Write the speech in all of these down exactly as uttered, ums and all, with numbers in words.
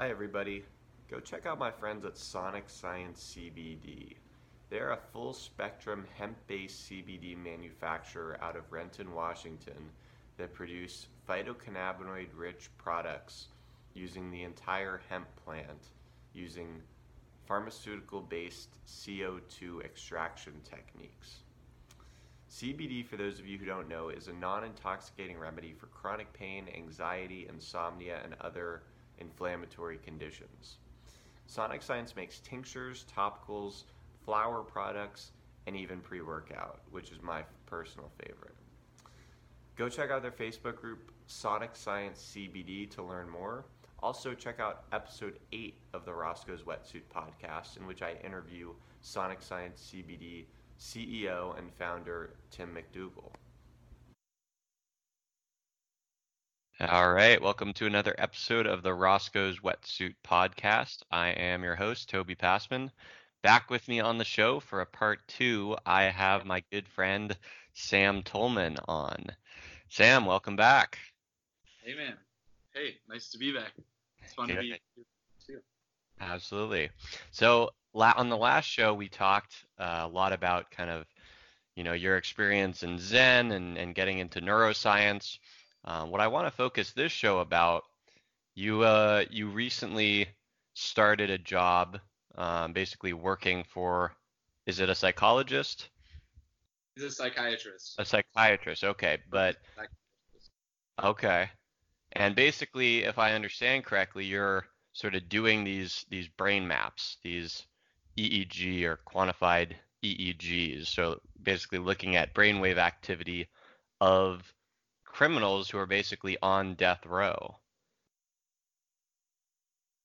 Hi everybody, go check out my friends at Sonic Science C B D. They're a full spectrum hemp-based C B D manufacturer out of Renton, Washington that produce phytocannabinoid-rich products using the entire hemp plant using pharmaceutical-based C O two extraction techniques. C B D, for those of you who don't know, is a non-intoxicating remedy for chronic pain, anxiety, insomnia, and other inflammatory conditions. Sonic Science makes tinctures, topicals, flower products, and even pre-workout, which is my personal favorite. Go check out their Facebook group, Sonic Science C B D, to learn more. Also check out episode eight of the Roscoe's Wetsuit Podcast, in which I interview Sonic Science C B D C E O and founder Tim McDougall. All right, welcome to another episode of the Roscoe's Wetsuit Podcast. I am your host, Toby Passman. Back with me on the show for a part two, I have my good friend Sam Tolman on. Sam, welcome back. Hey, man. Hey, nice to be back. It's fun yeah. to be here too. Absolutely. So on the last show, we talked a lot about kind of, you know, your experience in Zen and, and getting into neuroscience. Uh, what I want to focus this show about, you uh, you recently started a job um, basically working for, is it a psychologist? He's a psychiatrist. A psychiatrist, okay. But, psychiatrist. okay. And basically, if I understand correctly, you're sort of doing these these brain maps, these E E G or quantified E E Gs. So basically looking at brainwave activity of criminals who are basically on death row.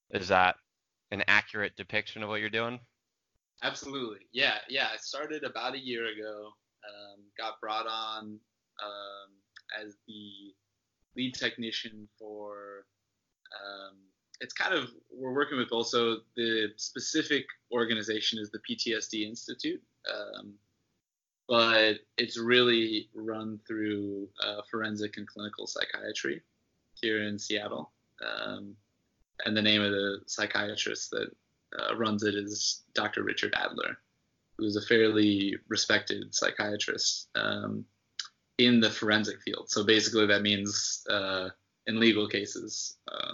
Is that an accurate depiction of what you're doing? Absolutely. Yeah. Yeah. I started about a year ago, um, got brought on um, as the lead technician for, um, it's kind of, we're working with also the specific organization is the P T S D Institute. Um, but it's really run through uh, forensic and clinical psychiatry here in Seattle. Um, and the name of the psychiatrist that uh, runs it is Doctor Richard Adler, who's a fairly respected psychiatrist um, in the forensic field. So basically that means uh, in legal cases uh,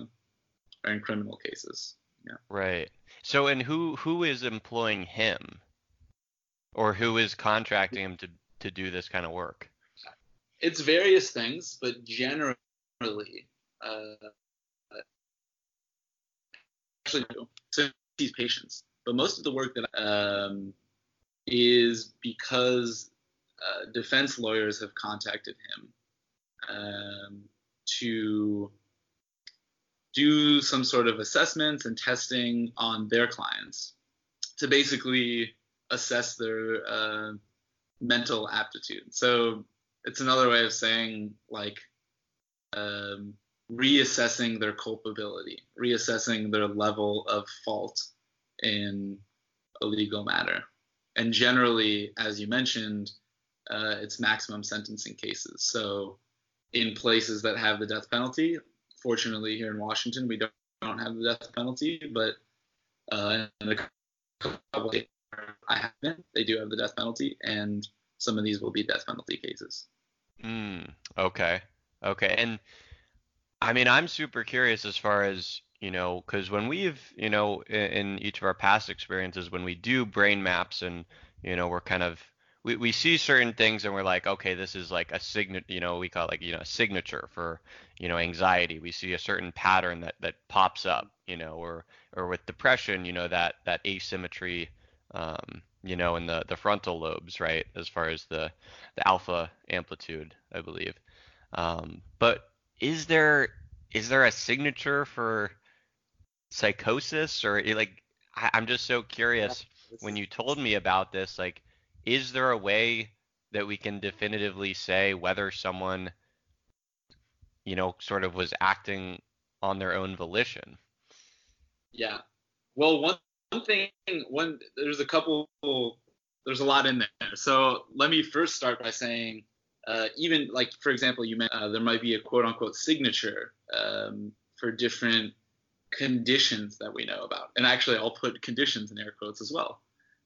or in criminal cases. Yeah. Right. So and who, who is employing him? Or who is contracting him to, to do this kind of work? It's various things, but generally, uh, actually, to these patients. But most of the work that um, is because uh, defense lawyers have contacted him um, to do some sort of assessments and testing on their clients to basically assess their uh, mental aptitude. So it's another way of saying like um, reassessing their culpability, reassessing their level of fault in a legal matter. And generally, as you mentioned, uh, it's maximum sentencing cases. So in places that have the death penalty, fortunately here in Washington, we don't, don't have the death penalty, but uh, in the I have been. They do have the death penalty, and some of these will be death penalty cases. Mm, okay. Okay. And I mean, I'm super curious as far as, you know, because when we've, you know, in, in each of our past experiences, when we do brain maps and, you know, we're kind of, we, we see certain things and we're like, okay, this is like a signature, you know, we call it like, you know, a signature for, you know, anxiety. We see a certain pattern that, that pops up, you know, or, or with depression, you know, that, that asymmetry, Um, you know, in the, the frontal lobes, right, as far as the, the alpha amplitude, I believe. Um, but is there is there a signature for psychosis or like, I, I'm just so curious when you told me about this, like, is there a way that we can definitively say whether someone, you know, sort of was acting on their own volition? Yeah. Well, one One thing, one there's a couple, there's a lot in there. So let me first start by saying, uh, even like for example, you mentioned uh, there might be a quote unquote signature um, for different conditions that we know about. And actually, I'll put conditions in air quotes as well.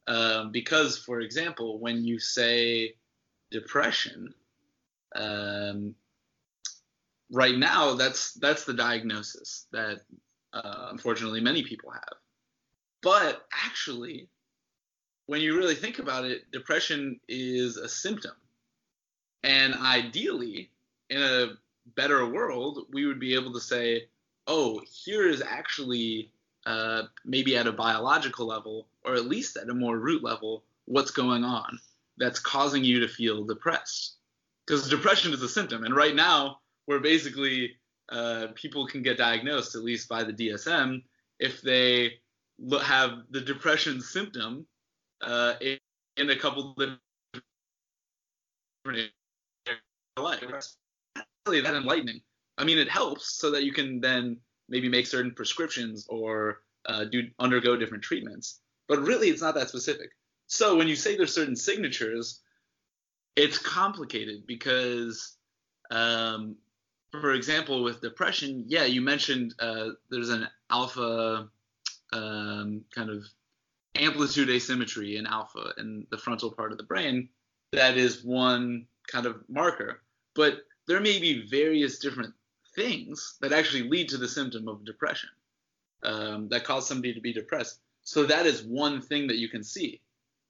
Um, because, for example, when you say depression, um, right now, that's that's the diagnosis that, uh, unfortunately, many people have. But actually, when you really think about it, depression is a symptom. And ideally, in a better world, we would be able to say, oh, here is actually uh, maybe at a biological level, or at least at a more root level, what's going on that's causing you to feel depressed. Because depression is a symptom. And right now, we're basically uh, people can get diagnosed, at least by the D S M, if they have the depression symptom uh, in a couple different areas. Really that enlightening. I mean, it helps so that you can then maybe make certain prescriptions or uh, do undergo different treatments. But really, it's not that specific. So when you say there's certain signatures, it's complicated because, um, for example, with depression, yeah, you mentioned uh, there's an alpha um, kind of amplitude asymmetry in alpha in the frontal part of the brain. That is one kind of marker. But there may be various different things that actually lead to the symptom of depression um, that cause somebody to be depressed. So that is one thing that you can see.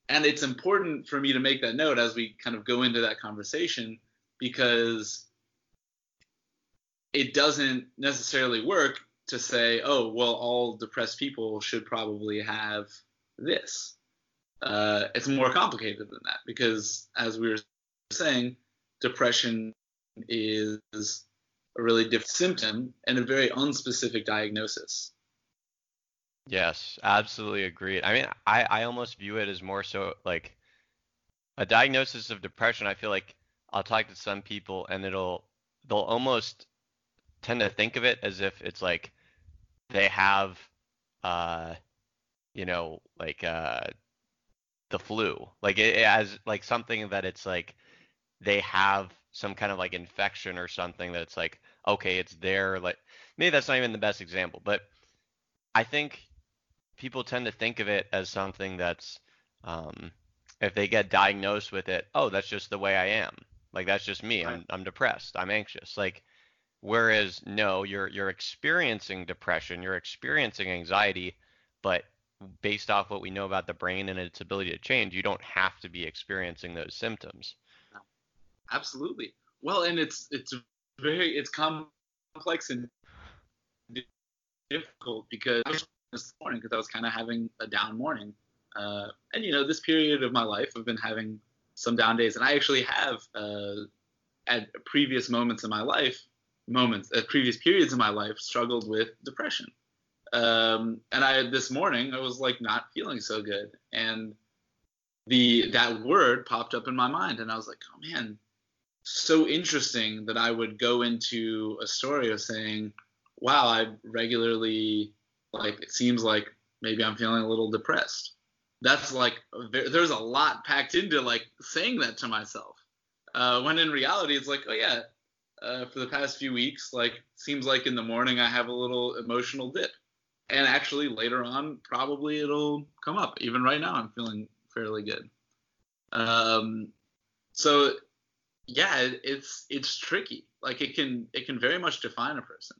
And it's important for me to make that note as we kind of go into that conversation, because it doesn't necessarily work to say, oh, well, all depressed people should probably have this. Uh, it's more complicated than that, because as we were saying, depression is a really different symptom and a very unspecific diagnosis. Yes, absolutely agreed. I mean, I, I almost view it as more so like a diagnosis of depression. I feel like I'll talk to some people and it'll they'll almost tend to think of it as if it's like they have, uh, you know, like uh, the flu, like it, as like something that it's like they have some kind of like infection or something that's like, okay, it's there. Like maybe that's not even the best example, but I think people tend to think of it as something that's, um, if they get diagnosed with it, oh, that's just the way I am. Like, that's just me. Right. I'm, I'm depressed. I'm anxious. Like, whereas no, you're, you're experiencing depression, you're experiencing anxiety, but based off what we know about the brain and its ability to change, you don't have to be experiencing those symptoms. Absolutely. Well, and it's it's very it's complex and difficult because I was this morning because I was kind of having a down morning, uh, and you know this period of my life I've been having some down days, and I actually have uh, at previous moments in my life, moments at previous periods in my life struggled with depression, um, and I this morning I was like not feeling so good, and the that word popped up in my mind, and I was like, oh man. So interesting that I would go into a story of saying, wow, I regularly, like, it seems like maybe I'm feeling a little depressed. That's like, there's a lot packed into like saying that to myself. Uh, when in reality, it's like, oh yeah, uh, for the past few weeks, like, seems like in the morning I have a little emotional dip. And actually later on, probably it'll come up. Even right now, I'm feeling fairly good. Um, so Yeah, it's it's tricky. Like it can it can very much define a person.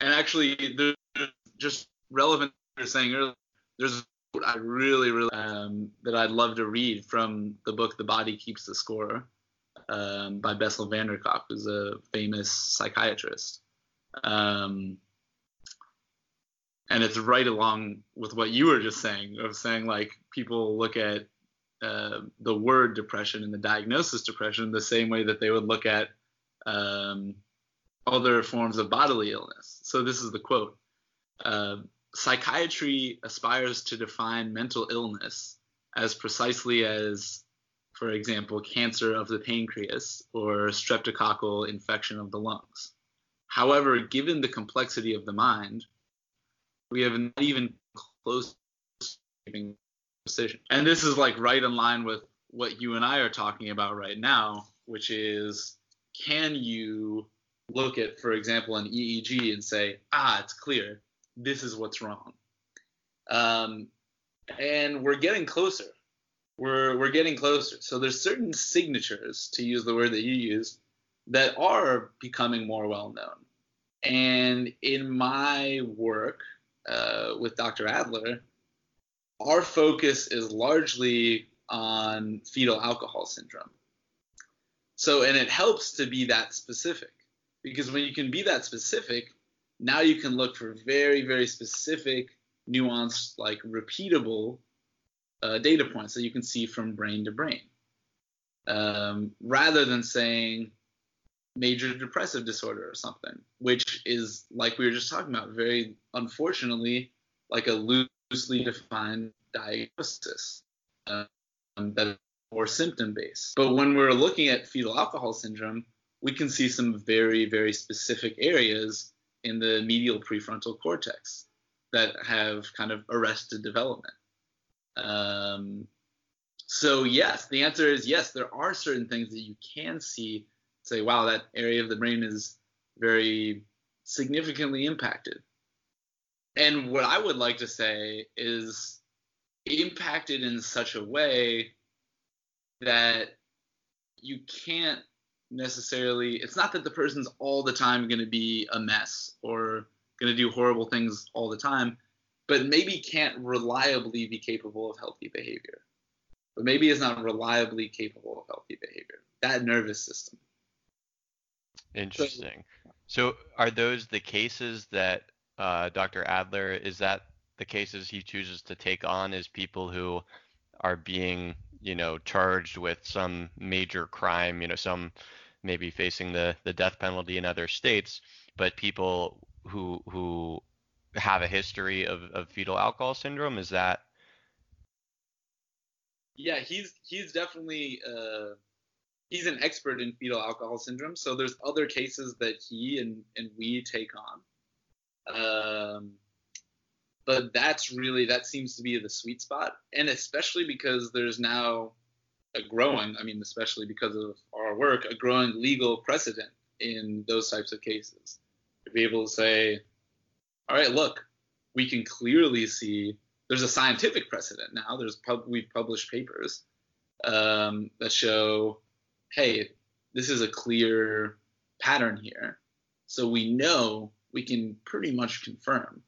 And actually, there's just relevant to what you were saying earlier. There's what I really really um, that I'd love to read from the book The Body Keeps the Score um, by Bessel van der Kolk, who's a famous psychiatrist. Um, and it's right along with what you were just saying of saying like people look at Uh, the word depression and the diagnosis depression the same way that they would look at um, other forms of bodily illness. So this is the quote. Uh, psychiatry aspires to define mental illness as precisely as, for example, cancer of the pancreas or streptococcal infection of the lungs. However, given the complexity of the mind, we have not even close to precision. And this is like right in line with what you and I are talking about right now, which is, can you look at, for example, an E E G and say, ah, it's clear. this is what's wrong. Um, and we're getting closer. We're we're getting closer. So there's certain signatures, to use the word that you use, that are becoming more well-known. And in my work uh, with Doctor Adler, our focus is largely on fetal alcohol syndrome. So, and it helps to be that specific, because when you can be that specific, now you can look for very, very specific, nuanced, like repeatable uh, data points that you can see from brain to brain, um, rather than saying major depressive disorder or something, which is, like we were just talking about, very unfortunately, like a loosely defined diagnosis um, that or symptom-based. But when we're looking at fetal alcohol syndrome, we can see some very, very specific areas in the medial prefrontal cortex that have kind of arrested development. Um, so yes, the answer is yes, there are certain things that you can see, say, wow, that area of the brain is very significantly impacted. And what I would like to say is impacted in such a way that you can't necessarily, it's not that the person's all the time going to be a mess or going to do horrible things all the time, but maybe can't reliably be capable of healthy behavior. But maybe it's not reliably capable of healthy behavior, that nervous system. Interesting. So, so are those the cases that uh, Doctor Adler, is that the cases he chooses to take on as people who are being, you know, charged with some major crime, you know, some maybe facing the, the death penalty in other states, but people who who have a history of, of fetal alcohol syndrome, is that? Yeah, he's he's definitely uh, he's an expert in fetal alcohol syndrome. So there's other cases that he and, and we take on. Um, But that's really, that seems to be the sweet spot. And especially because there's now a growing, I mean, especially because of our work, a growing legal precedent in those types of cases. To be able to say, all right, look, we can clearly see, there's a scientific precedent now. There's pub, we've published papers um, that show, hey, this is a clear pattern here. So we know, we can pretty much confirm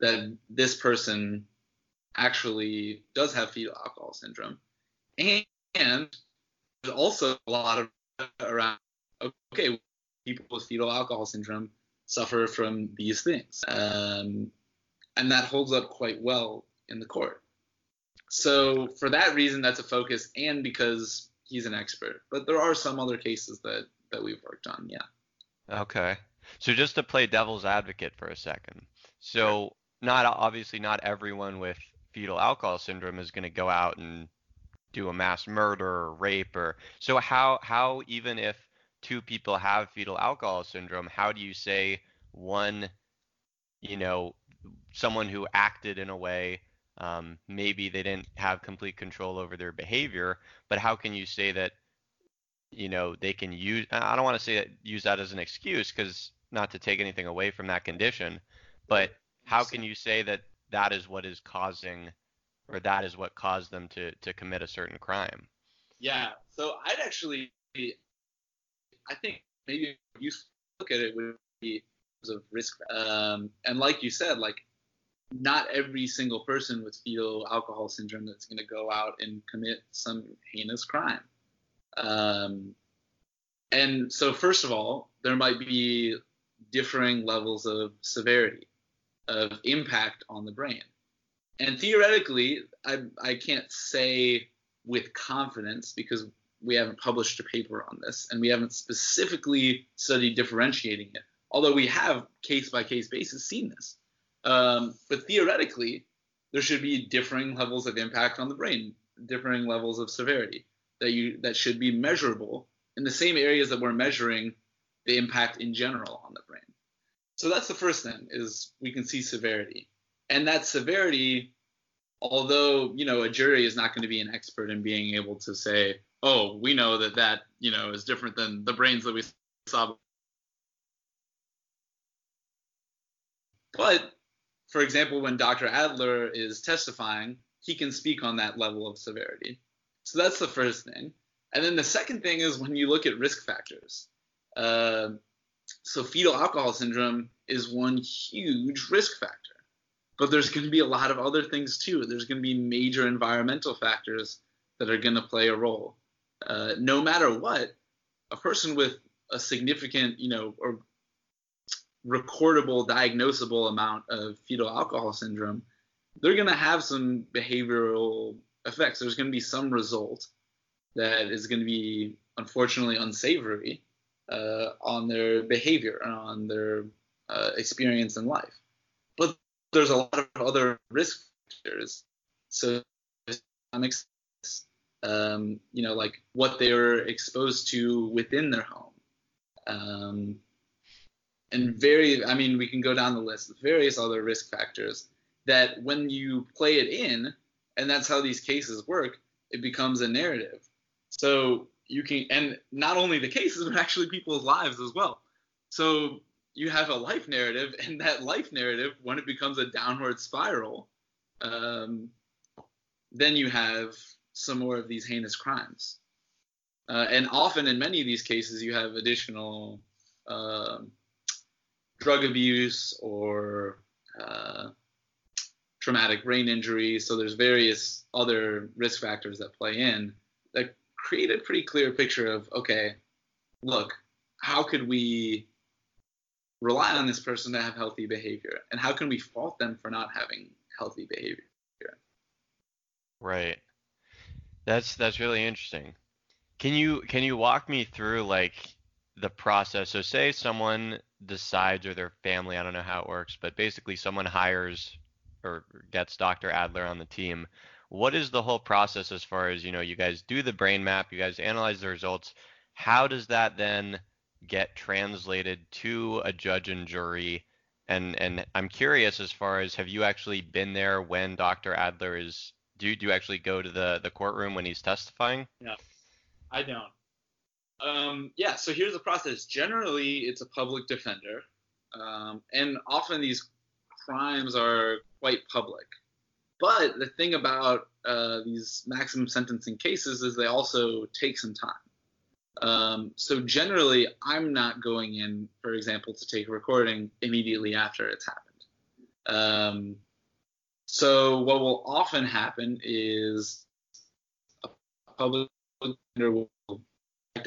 that this person actually does have fetal alcohol syndrome. And, and there's also a lot of around, okay, people with fetal alcohol syndrome suffer from these things. Um, and that holds up quite well in the court. So for that reason, that's a focus, and because he's an expert. But there are some other cases that, that we've worked on, yeah. Okay. So just to play devil's advocate for a second. So not obviously not everyone with fetal alcohol syndrome is going to go out and do a mass murder or rape or so how how even if two people have fetal alcohol syndrome, how do you say one, you know, someone who acted in a way, um, maybe they didn't have complete control over their behavior, but how can you say that, you know, they can use, I don't want to say that, use that as an excuse, because not to take anything away from that condition, but how can you say that that is what is causing, or that is what caused them to, to commit a certain crime? Yeah. So I'd actually, I think maybe you look at it would be of risk. Um, and like you said, like not every single person with fetal alcohol syndrome that's going to go out and commit some heinous crime. Um, and so first of all, there might be differing levels of severity, of impact on the brain. And theoretically, I, I can't say with confidence because we haven't published a paper on this and we haven't specifically studied differentiating it, although we have case-by-case basis seen this. Um, but theoretically, there should be differing levels of impact on the brain, differing levels of severity that you that should be measurable in the same areas that we're measuring the impact in general on the brain. So that's the first thing, is we can see severity. And that severity, although, you know, a jury is not going to be an expert in being able to say, oh, we know that that, you know, is different than the brains that we saw. But for example, when Doctor Adler is testifying, he can speak on that level of severity. So that's the first thing. And then the second thing is when you look at risk factors. Uh, so fetal alcohol syndrome is one huge risk factor. But there's going to be a lot of other things too. There's going to be major environmental factors that are going to play a role. Uh, no matter what, a person with a significant, you know, or recordable, diagnosable amount of fetal alcohol syndrome, they're going to have some behavioral effects. There's going to be some result that is going to be, unfortunately, unsavory uh, on their behavior and on their uh, experience in life. But there's a lot of other risk factors. So, um, you know, like what they were exposed to within their home. Um, and very, I mean, we can go down the list of various other risk factors that when you play it in, and that's how these cases work, it becomes a narrative. So you can, and not only the cases, but actually people's lives as well. So you have a life narrative, and that life narrative, when it becomes a downward spiral, um, then you have some more of these heinous crimes. Uh, and often in many of these cases, you have additional uh, drug abuse or uh, traumatic brain injury. So there's various other risk factors that play in that create a pretty clear picture of, okay, look, how could we rely on this person to have healthy behavior? And how can we fault them for not having healthy behavior? Right. That's that's really interesting. Can you can you walk me through like the process? So say someone decides, or their family, I don't know how it works, but basically someone hires or gets Doctor Adler on the team. What is the whole process as far as, you know, you guys do the brain map, you guys analyze the results. How does that then get translated to a judge and jury? And and I'm curious as far as, have you actually been there when Doctor Adler is, do you, do you actually go to the, the courtroom when he's testifying? Yeah. I don't. Um, yeah, so here's the process. Generally, it's a public defender, um, and often these crimes are quite public. But the thing about uh, these maximum sentencing cases is they also take some time. Um, so generally, I'm not going in, for example, to take a recording immediately after it's happened. Um, so what will often happen is a public will,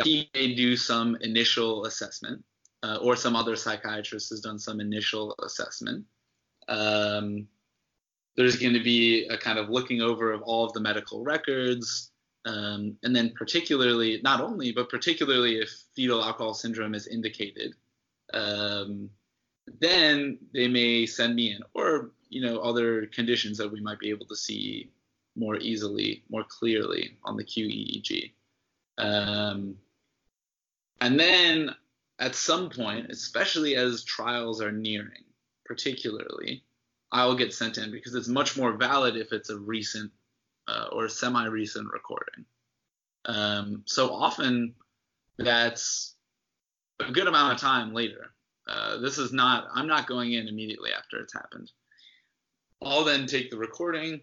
he may do some initial assessment, uh, or some other psychiatrist has done some initial assessment. Um, there's going to be a kind of looking over of all of the medical records, um, and then particularly, not only, but particularly if fetal alcohol syndrome is indicated, um, then they may send me in, or, you know, other conditions that we might be able to see more easily, more clearly on the Q E E G. Um, and then at some point, especially as trials are nearing, particularly, I will get sent in because it's much more valid if it's a recent uh, or semi-recent recording. Um, so often that's a good amount of time later. Uh, this is not, I'm not going in immediately after it's happened. I'll then take the recording.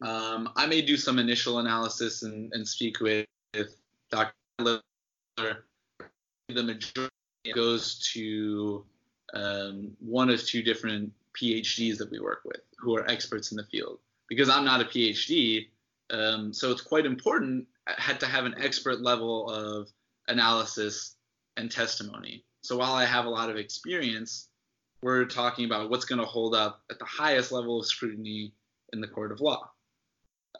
Um, I may do some initial analysis and, and speak with, with Doctor Adler. The majority goes to um, one of two different P H Ds that we work with who are experts in the field. Because I'm not a P H D, um, so it's quite important had to have an expert level of analysis and testimony. So while I have a lot of experience, we're talking about what's going to hold up at the highest level of scrutiny in the court of law.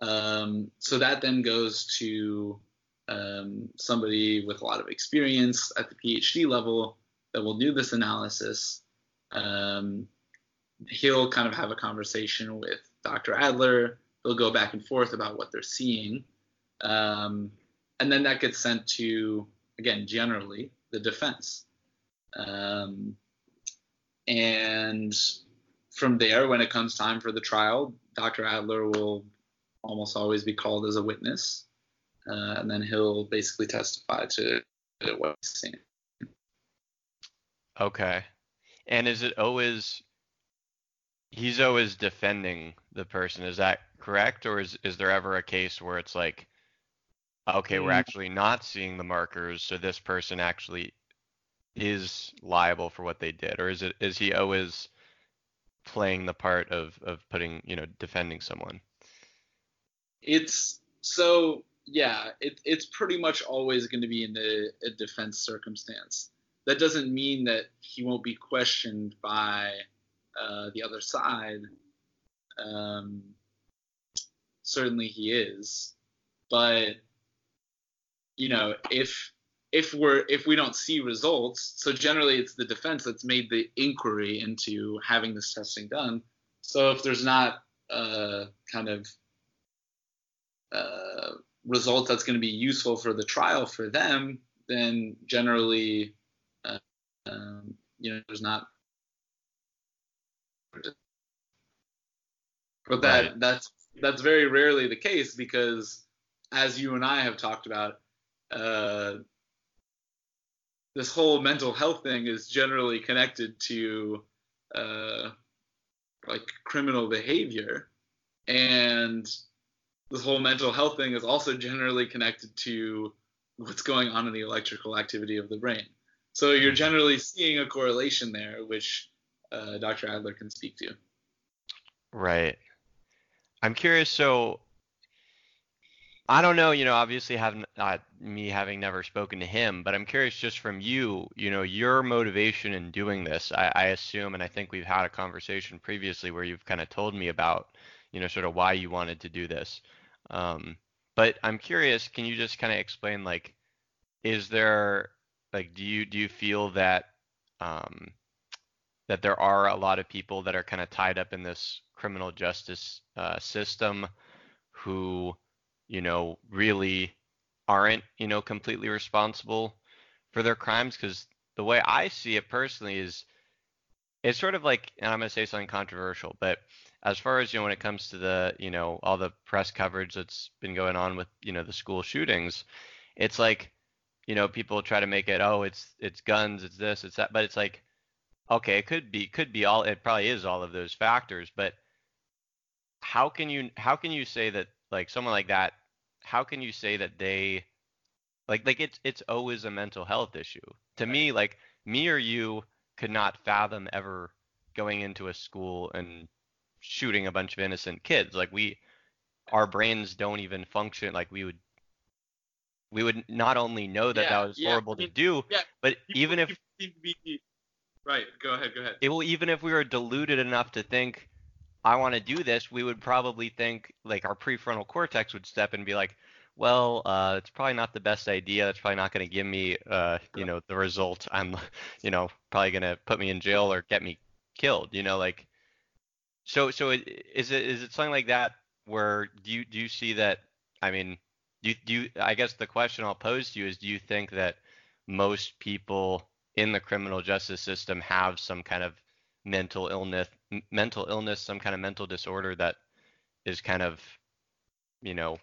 Um, so that then goes to um, somebody with a lot of experience at the P H D level that will do this analysis. Um, he'll kind of have a conversation with Doctor Adler. They'll go back and forth about what they're seeing. Um, and then that gets sent to, again, generally, the defense. Um, and from there, when it comes time for the trial, Doctor Adler will almost always be called as a witness, uh, and then he'll basically testify to what he's seen. Okay. And is it always he's always defending the person. Is that correct? Or is, is there ever a case where it's like, okay, we're actually not seeing the markers, so this person actually is liable for what they did? Or is it, is he always playing the part of, of putting, you know, defending someone? It's so, yeah, it, it's pretty much always going to be in the, a defense circumstance. That doesn't mean that he won't be questioned by uh, the other side. Um, certainly he is, but you know, if if we're if we don't see results, so generally it's the defense that's made the inquiry into having this testing done. So if there's not uh, kind of uh, result that's going to be useful for the trial for them, then generally, uh, um, you know, there's not. But that right. that's that's very rarely the case, because as you and I have talked about, uh, this whole mental health thing is generally connected to uh, like criminal behavior, and this whole mental health thing is also generally connected to what's going on in the electrical activity of the brain. So you're generally seeing a correlation there, which uh, Doctor Adler can speak to. Right. I'm curious. So I don't know, you know, obviously having uh, me having never spoken to him, but I'm curious just from you, you know, your motivation in doing this. I, I assume, and I think we've had a conversation previously where you've kind of told me about, you know, sort of why you wanted to do this. Um, but I'm curious, can you just kind of explain, like, is there, like, do you do you feel that um, that there are a lot of people that are kind of tied up in this criminal justice uh, system who, you know, really aren't, you know, completely responsible for their crimes? Because the way I see it personally is, it's sort of like, and I'm going to say something controversial, but as far as, you know, when it comes to the, you know, all the press coverage that's been going on with, you know, the school shootings, it's like, you know, people try to make it, oh, it's, it's guns, it's this, it's that, but it's like, okay, it could be, could be all, it probably is all of those factors, but how can you, how can you say that, like, someone like that, how can you say that they, like, like it's, it's always a mental health issue to me? Like, me or you could not fathom ever going into a school and shooting a bunch of innocent kids. Like, we, our brains don't even function. Like, we would, we would not only know that yeah, that was yeah, horrible I mean, to do, yeah, but people, even if, be, right, go ahead, go ahead. It will, even if we were deluded enough to think, I want to do this, we would probably think, like, our prefrontal cortex would step in and be like, well, uh, it's probably not the best idea. It's probably not going to give me, uh, you know, the result. I'm, you know, probably going to put me in jail or get me killed, you know, like, so, so it, is it, is it something like that where do you, do you see that? I mean, do you, do you, I guess the question I'll pose to you is, do you think that most people in the criminal justice system have some kind of mental illness, mental illness, some kind of mental disorder that is kind of, you know,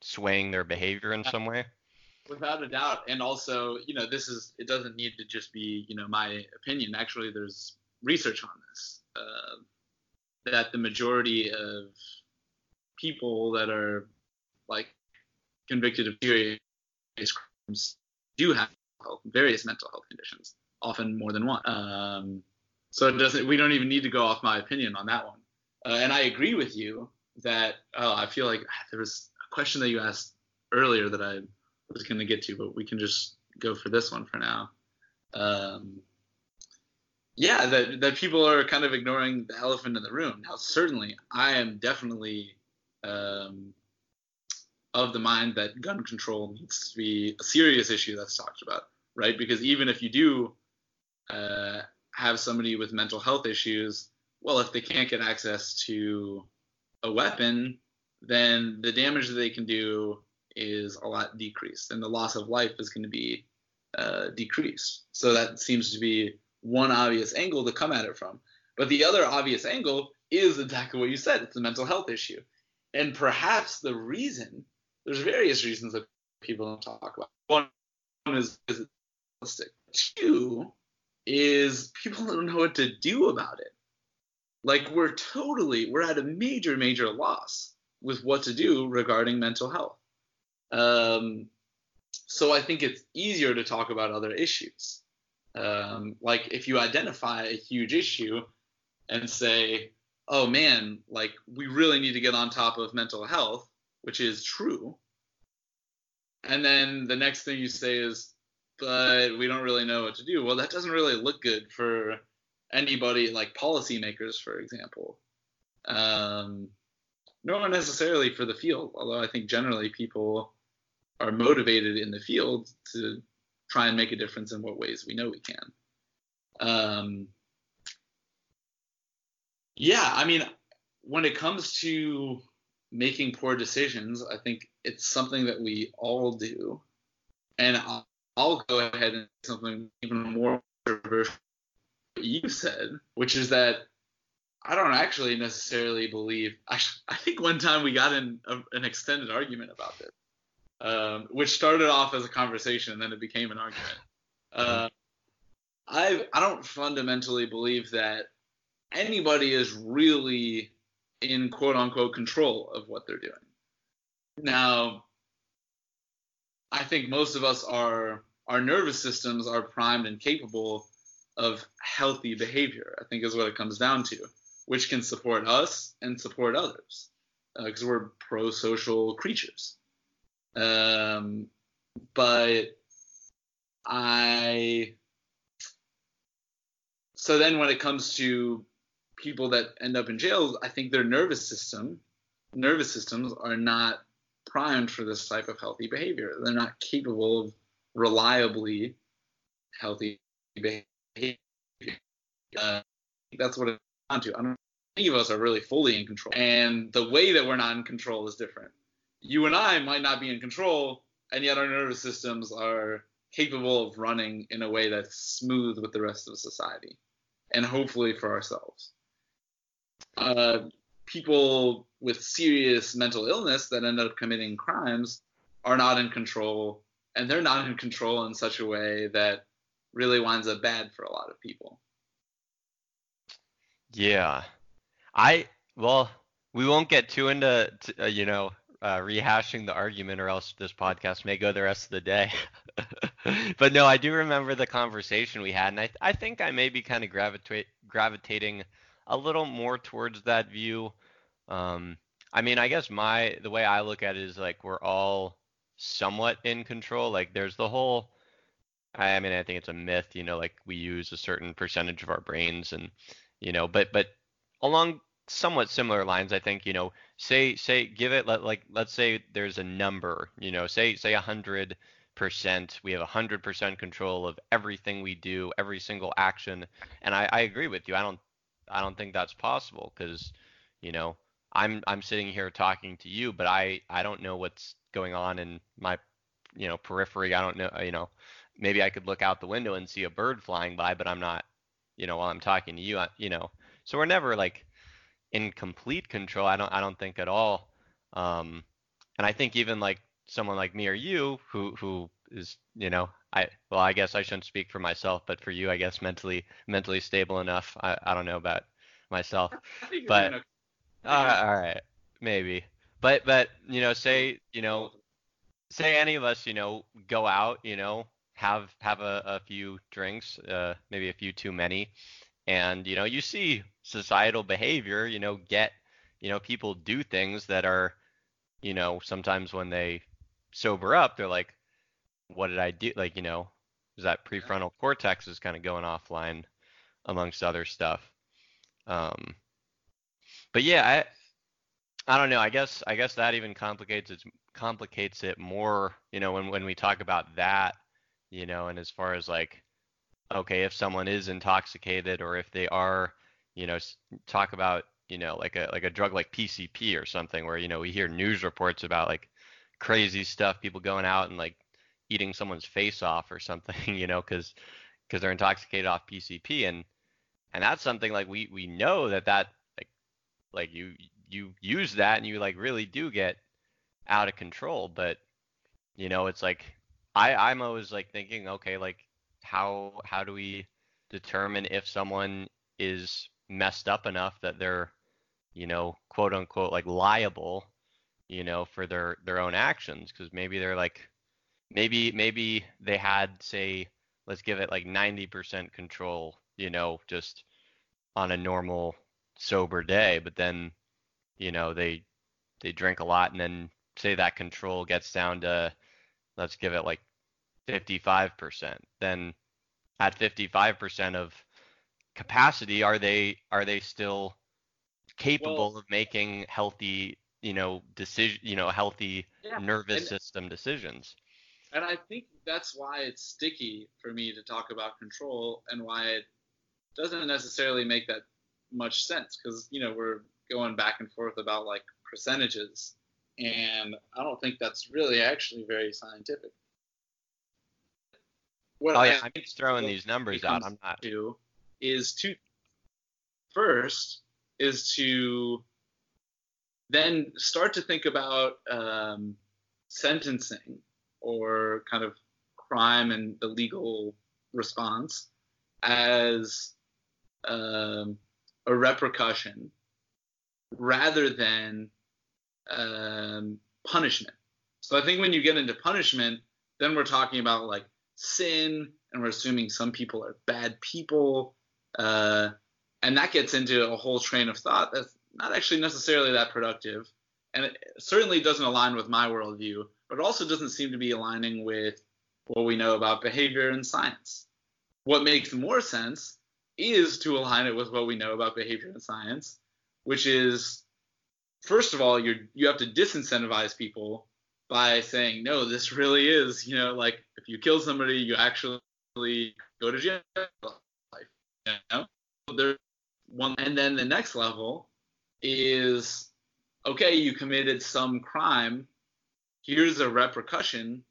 swaying their behavior in some way? Without a doubt. And also, you know, this is, it doesn't need to just be, you know, my opinion. Actually, there's research on this, uh, that the majority of people that are, like, convicted of serious crimes do have health, various mental health conditions, often more than one. Um, So it doesn't. We don't even need to go off my opinion on that one. Uh, and I agree with you that oh, I feel like there was a question that you asked earlier that I was going to get to, but we can just go for this one for now. Um, yeah, that that people are kind of ignoring the elephant in the room. Now, certainly, I am definitely um, of the mind that gun control needs to be a serious issue that's talked about, right? Because even if you do Uh, have somebody with mental health issues, well, if they can't get access to a weapon, then the damage that they can do is a lot decreased, and the loss of life is going to be uh, decreased. So that seems to be one obvious angle to come at it from. But the other obvious angle is exactly what you said. It's a mental health issue. And perhaps the reason, there's various reasons that people don't talk about. One is, is it's realistic. Two is people don't know what to do about it. Like we're totally, we're at a major, major loss with what to do regarding mental health. Um, so I think it's easier to talk about other issues. Um, like if you identify a huge issue and say, oh man, like we really need to get on top of mental health, which is true. And then the next thing you say is, but we don't really know what to do. Well, that doesn't really look good for anybody, like policymakers, for example. Um, not necessarily for the field, although I think generally people are motivated in the field to try and make a difference in what ways we know we can. Um, yeah, I mean, when it comes to making poor decisions, I think it's something that we all do. And I'll, I'll go ahead and say something even more controversial than what you said, which is that I don't actually necessarily believe – I think one time we got in a, an extended argument about this, um, which started off as a conversation and then it became an argument. Uh, I I don't fundamentally believe that anybody is really in quote-unquote control of what they're doing. Now, I think most of us are – our nervous systems are primed and capable of healthy behavior, I think is what it comes down to, which can support us and support others, because uh, we're pro-social creatures. Um, but I, so then when it comes to people that end up in jails, I think their nervous system, nervous systems are not primed for this type of healthy behavior. They're not capable of reliably healthy behavior. Uh, that's what it's down to. I don't think any of us are really fully in control, and the way that we're not in control is different. You and I might not be in control, and yet our nervous systems are capable of running in a way that's smooth with the rest of society, and hopefully for ourselves. Uh, people with serious mental illness that end up committing crimes are not in control, and they're not in control in such a way that really winds up bad for a lot of people. Yeah. I, well, we won't get too into, to, uh, you know, Uh, rehashing the argument, or else this podcast may go the rest of the day. But no, I do remember the conversation we had, and I, th- I think I may be kind of gravitate gravitating a little more towards that view. Um, I mean, I guess my the way I look at it is like we're all somewhat in control. Like there's the whole, I, I mean, I think it's a myth, you know, like we use a certain percentage of our brains, and you know, but but along somewhat similar lines, I think, you know, say say give it let, like let's say there's a number, you know, say say one hundred percent, we have one hundred percent control of everything we do, every single action. And I, I agree with you. I don't I don't think that's possible, because, you know, I'm I'm sitting here talking to you, but I I don't know what's going on in my, you know, periphery. I don't know, you know, maybe I could look out the window and see a bird flying by, but I'm not, you know, while I'm talking to you, I, you know, so we're never like in complete control, I don't I don't think at all. Um, and I think even like someone like me or you who who is, you know, I well, I guess I shouldn't speak for myself, but for you, I guess mentally mentally stable enough. I, I don't know about myself, but gonna... uh, all right, maybe. But but, you know, say, you know, say any of us, you know, go out, you know, have have a, a few drinks, uh, maybe a few too many. And, you know, you see societal behavior, you know, get, you know, people do things that are, you know, sometimes when they sober up, they're like, what did I do? Like, you know, is that prefrontal cortex is kind of going offline amongst other stuff. Um, but yeah, I, I don't know. I guess, I guess that even complicates it, complicates it more, you know, when, when we talk about that, you know, and as far as like, okay, if someone is intoxicated, or if they are, you know, talk about, you know, like a like a drug like P C P or something, where, you know, we hear news reports about like crazy stuff, people going out and like eating someone's face off or something, you know, because because they're intoxicated off P C P, and and that's something like we we know that that like like you you use that and you like really do get out of control. But, you know, it's like I I'm always like thinking, okay, like how how do we determine if someone is messed up enough that they're, you know, quote unquote, like liable, you know, for their, their own actions. Cause maybe they're like, maybe, maybe they had, say, let's give it like ninety percent control, you know, just on a normal sober day, but then, you know, they, they drink a lot, and then say that control gets down to, let's give it like fifty-five percent. Then at fifty-five percent of capacity, are they, are they still capable well, of making healthy, you know, decision, you know, healthy yeah, nervous and, system decisions? And I think that's why it's sticky for me to talk about control, and why it doesn't necessarily make that much sense. Cause you know, we're going back and forth about like percentages, and I don't think that's really actually very scientific. What oh, yeah, I I'm just throwing these numbers out. I'm not. To is to first is to then start to think about um, sentencing, or kind of crime and the legal response as um, a repercussion rather than um, punishment. So I think when you get into punishment, then we're talking about like sin, and we're assuming some people are bad people, uh, and that gets into a whole train of thought that's not actually necessarily that productive, and it certainly doesn't align with my worldview, but it also doesn't seem to be aligning with what we know about behavior and science. What makes more sense is to align it with what we know about behavior and science, which is, first of all, you're, you have to disincentivize people by saying, no, this really is, you know, like, if you kill somebody, you actually go to jail. You know? There's one, and then the next level is, okay, you committed some crime, here's a repercussion,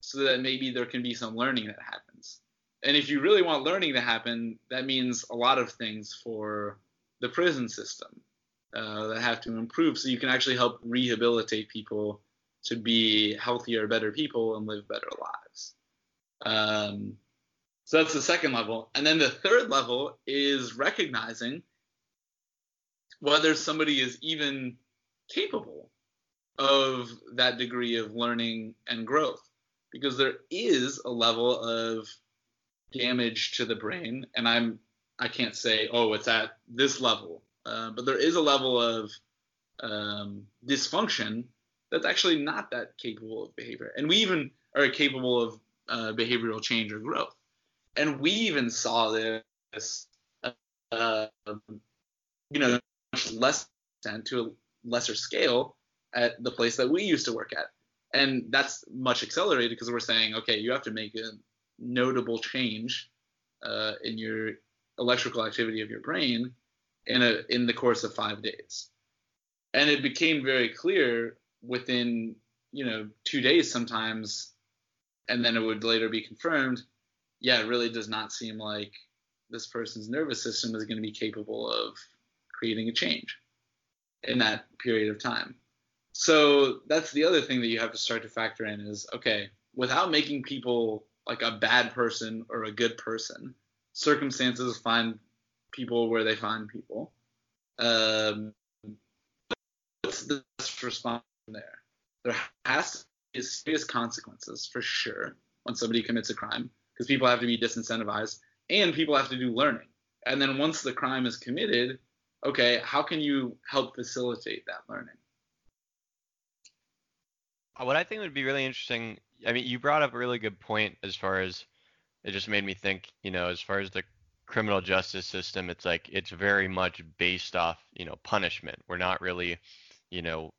so that maybe there can be some learning that happens. And if you really want learning to happen, that means a lot of things for the prison system uh, that have to improve, so you can actually help rehabilitate people to be healthier, better people and live better lives. Um, so that's the second level. And then the third level is recognizing whether somebody is even capable of that degree of learning and growth, because there is a level of damage to the brain. And I'm, I can't say, oh, it's at this level, uh, but there is a level of um, dysfunction that's actually not that capable of behavior. And we even are capable of uh, behavioral change or growth. And we even saw this, uh, you know, much less extent, to a lesser scale at the place that we used to work at. And that's much accelerated because we're saying, okay, you have to make a notable change uh, in your electrical activity of your brain in a, in the course of five days. And it became very clear within, you know, two days sometimes, and then it would later be confirmed, yeah, it really does not seem like this person's nervous system is going to be capable of creating a change in that period of time. So that's the other thing that you have to start to factor in is, okay, without making people like a bad person or a good person, circumstances find people where they find people. Um, what's the best response? There. There has to be serious consequences for sure when somebody commits a crime, because people have to be disincentivized and people have to do learning. And then once the crime is committed, okay, how can you help facilitate that learning? What I think would be really interesting, I mean, you brought up a really good point as far as, it just made me think, you know, as far as the criminal justice system, it's like, it's very much based off, you know, punishment. We're not really, you know,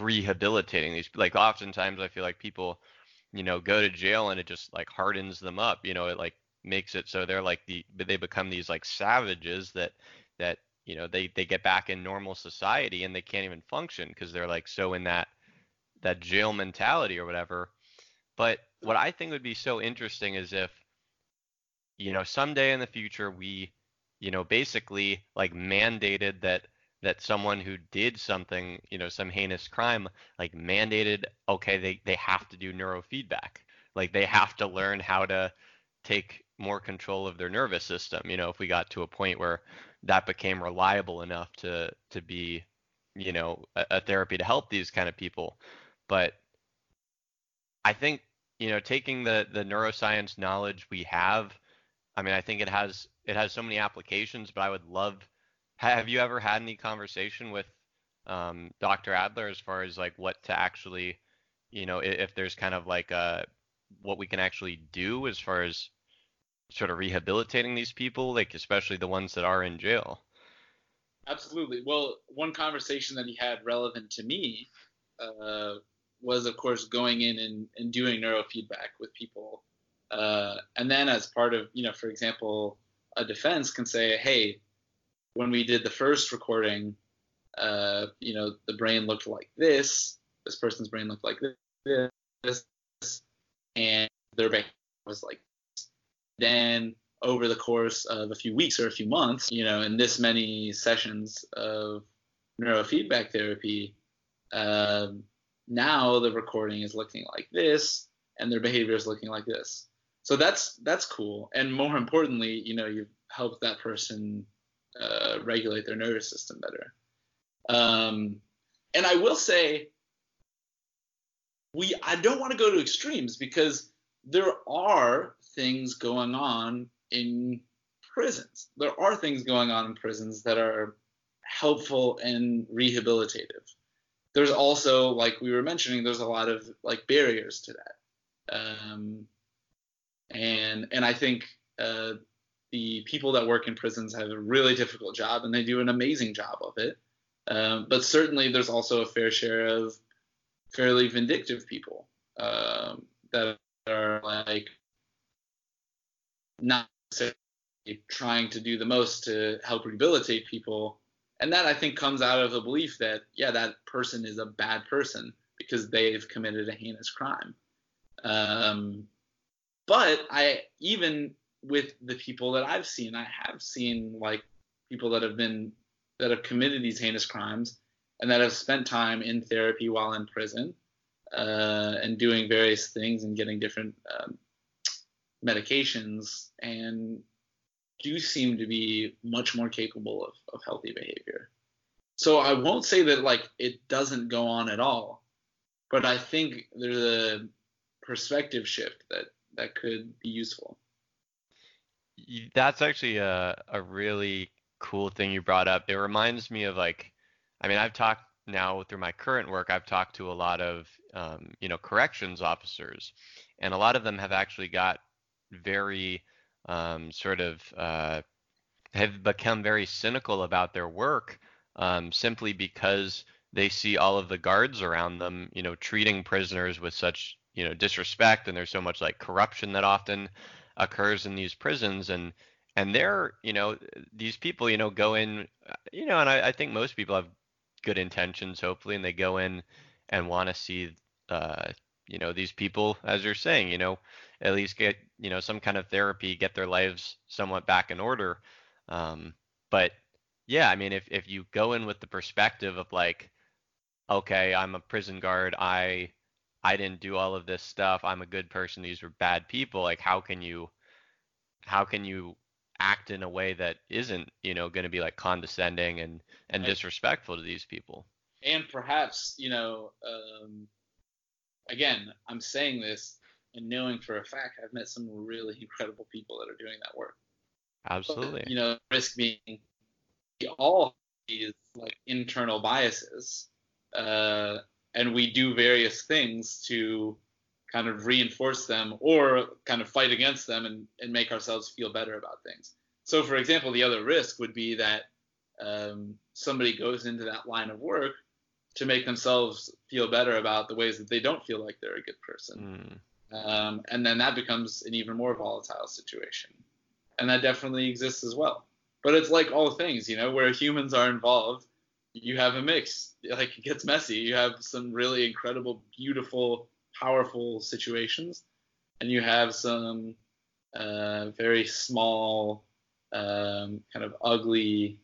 rehabilitating these, like oftentimes I feel like people, you know, go to jail and it just like hardens them up, you know, it like makes it so they're like the, they become these like savages that, that, you know, they, they get back in normal society and they can't even function because they're like, so in that, that jail mentality or whatever. But what I think would be so interesting is if, you know, someday in the future, we, you know, basically like mandated that, that someone who did something, you know, some heinous crime, like mandated, okay, they, they have to do neurofeedback. Like they have to learn how to take more control of their nervous system. You know, if we got to a point where that became reliable enough to to be, you know, a, a therapy to help these kind of people. But I think, you know, taking the the neuroscience knowledge we have, I mean, I think it has it has so many applications. But I would love, have you ever had any conversation with um, Doctor Adler as far as like what to actually, you know, if, if there's kind of like a, what we can actually do as far as sort of rehabilitating these people, like especially the ones that are in jail? Absolutely. Well, one conversation that he had relevant to me uh, was, of course, going in and, and doing neurofeedback with people. Uh, and then as part of, you know, for example, a defense can say, hey, when we did the first recording, uh, you know, the brain looked like this, this person's brain looked like this, and their brain was like this. Then over the course of a few weeks or a few months, you know, in this many sessions of neurofeedback therapy, uh, now the recording is looking like this, and their behavior is looking like this. So that's that's cool. And more importantly, you know, you've helped that person uh, regulate their nervous system better. Um, and I will say, we I don't want to go to extremes, because there are things going on in prisons. There are things going on in prisons that are helpful and rehabilitative. There's also, like we were mentioning, there's a lot of like barriers to that. Um, and and I think uh, the people that work in prisons have a really difficult job, and they do an amazing job of it. Um, but certainly there's also a fair share of fairly vindictive people um, that are like not necessarily trying to do the most to help rehabilitate people. And that, I think, comes out of a belief that, yeah, that person is a bad person because they've committed a heinous crime. Um, but I, even with the people that I've seen, I have seen like people that have been, that have committed these heinous crimes and that have spent time in therapy while in prison, uh, and doing various things and getting different, um, medications, and do seem to be much more capable of, of healthy behavior. So I won't say that like it doesn't go on at all, but I think there's a perspective shift that that could be useful. That's actually a, a really cool thing you brought up. It reminds me of like, I mean, I've talked now through my current work, I've talked to a lot of, um, you know, corrections officers, and a lot of them have actually got very um, sort of uh, have become very cynical about their work um, simply because they see all of the guards around them, you know, treating prisoners with such, you know, disrespect, and there's so much like corruption that often occurs in these prisons, and and they're, you know, these people, you know, go in, you know, and I, I think most people have good intentions, hopefully, and they go in and want to see, uh, you know, these people, as you're saying, you know, at least get, you know, some kind of therapy, get their lives somewhat back in order. Um, but yeah, I mean, if if you go in with the perspective of like, okay, I'm a prison guard, I I didn't do all of this stuff, I'm a good person, these were bad people, like how can you how can you act in a way that isn't, you know, going to be like condescending and, and right. disrespectful to these people? And perhaps, you know, um, again, I'm saying this and knowing for a fact I've met some really incredible people that are doing that work. Absolutely. But, you know, risk being all these like internal biases, uh, and we do various things to kind of reinforce them or kind of fight against them and, and make ourselves feel better about things. So, for example, the other risk would be that um, somebody goes into that line of work to make themselves feel better about the ways that they don't feel like they're a good person. Mm. Um, and then that becomes an even more volatile situation. And that definitely exists as well. But it's like all things, you know, where humans are involved, you have a mix. Like, it gets messy. You have some really incredible, beautiful, powerful situations, and you have some uh, very small, um, kind of ugly,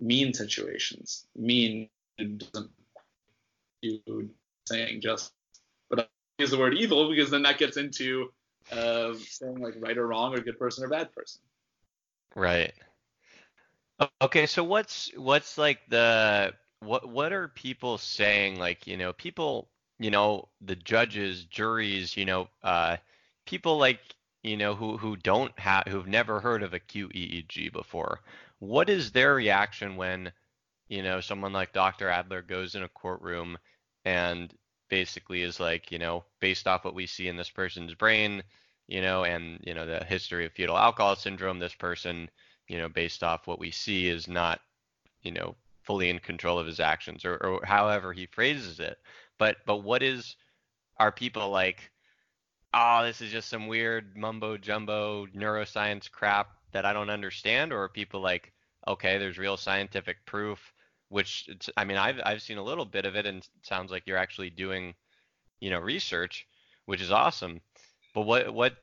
mean situations. Mean doesn't do saying just, but I use the word evil because then that gets into uh, saying like right or wrong or good person or bad person. Right. Okay, so what's what's like the what what are people saying? Like, you know, people, you know, the judges, juries, you know, uh, people like, you know, who who don't have who've never heard of a Q E E G before. What is their reaction when, you know, someone like Doctor Adler goes in a courtroom and basically is like, you know, based off what we see in this person's brain, you know, and, you know, the history of fetal alcohol syndrome, this person, you know, based off what we see is not, you know, fully in control of his actions, or, or however he phrases it. But but what is, are people like, oh, this is just some weird mumbo jumbo neuroscience crap that I don't understand? Or are people like, okay, there's real scientific proof, which it's, I mean, I've, I've seen a little bit of it, and it sounds like you're actually doing, you know, research, which is awesome. But what, what,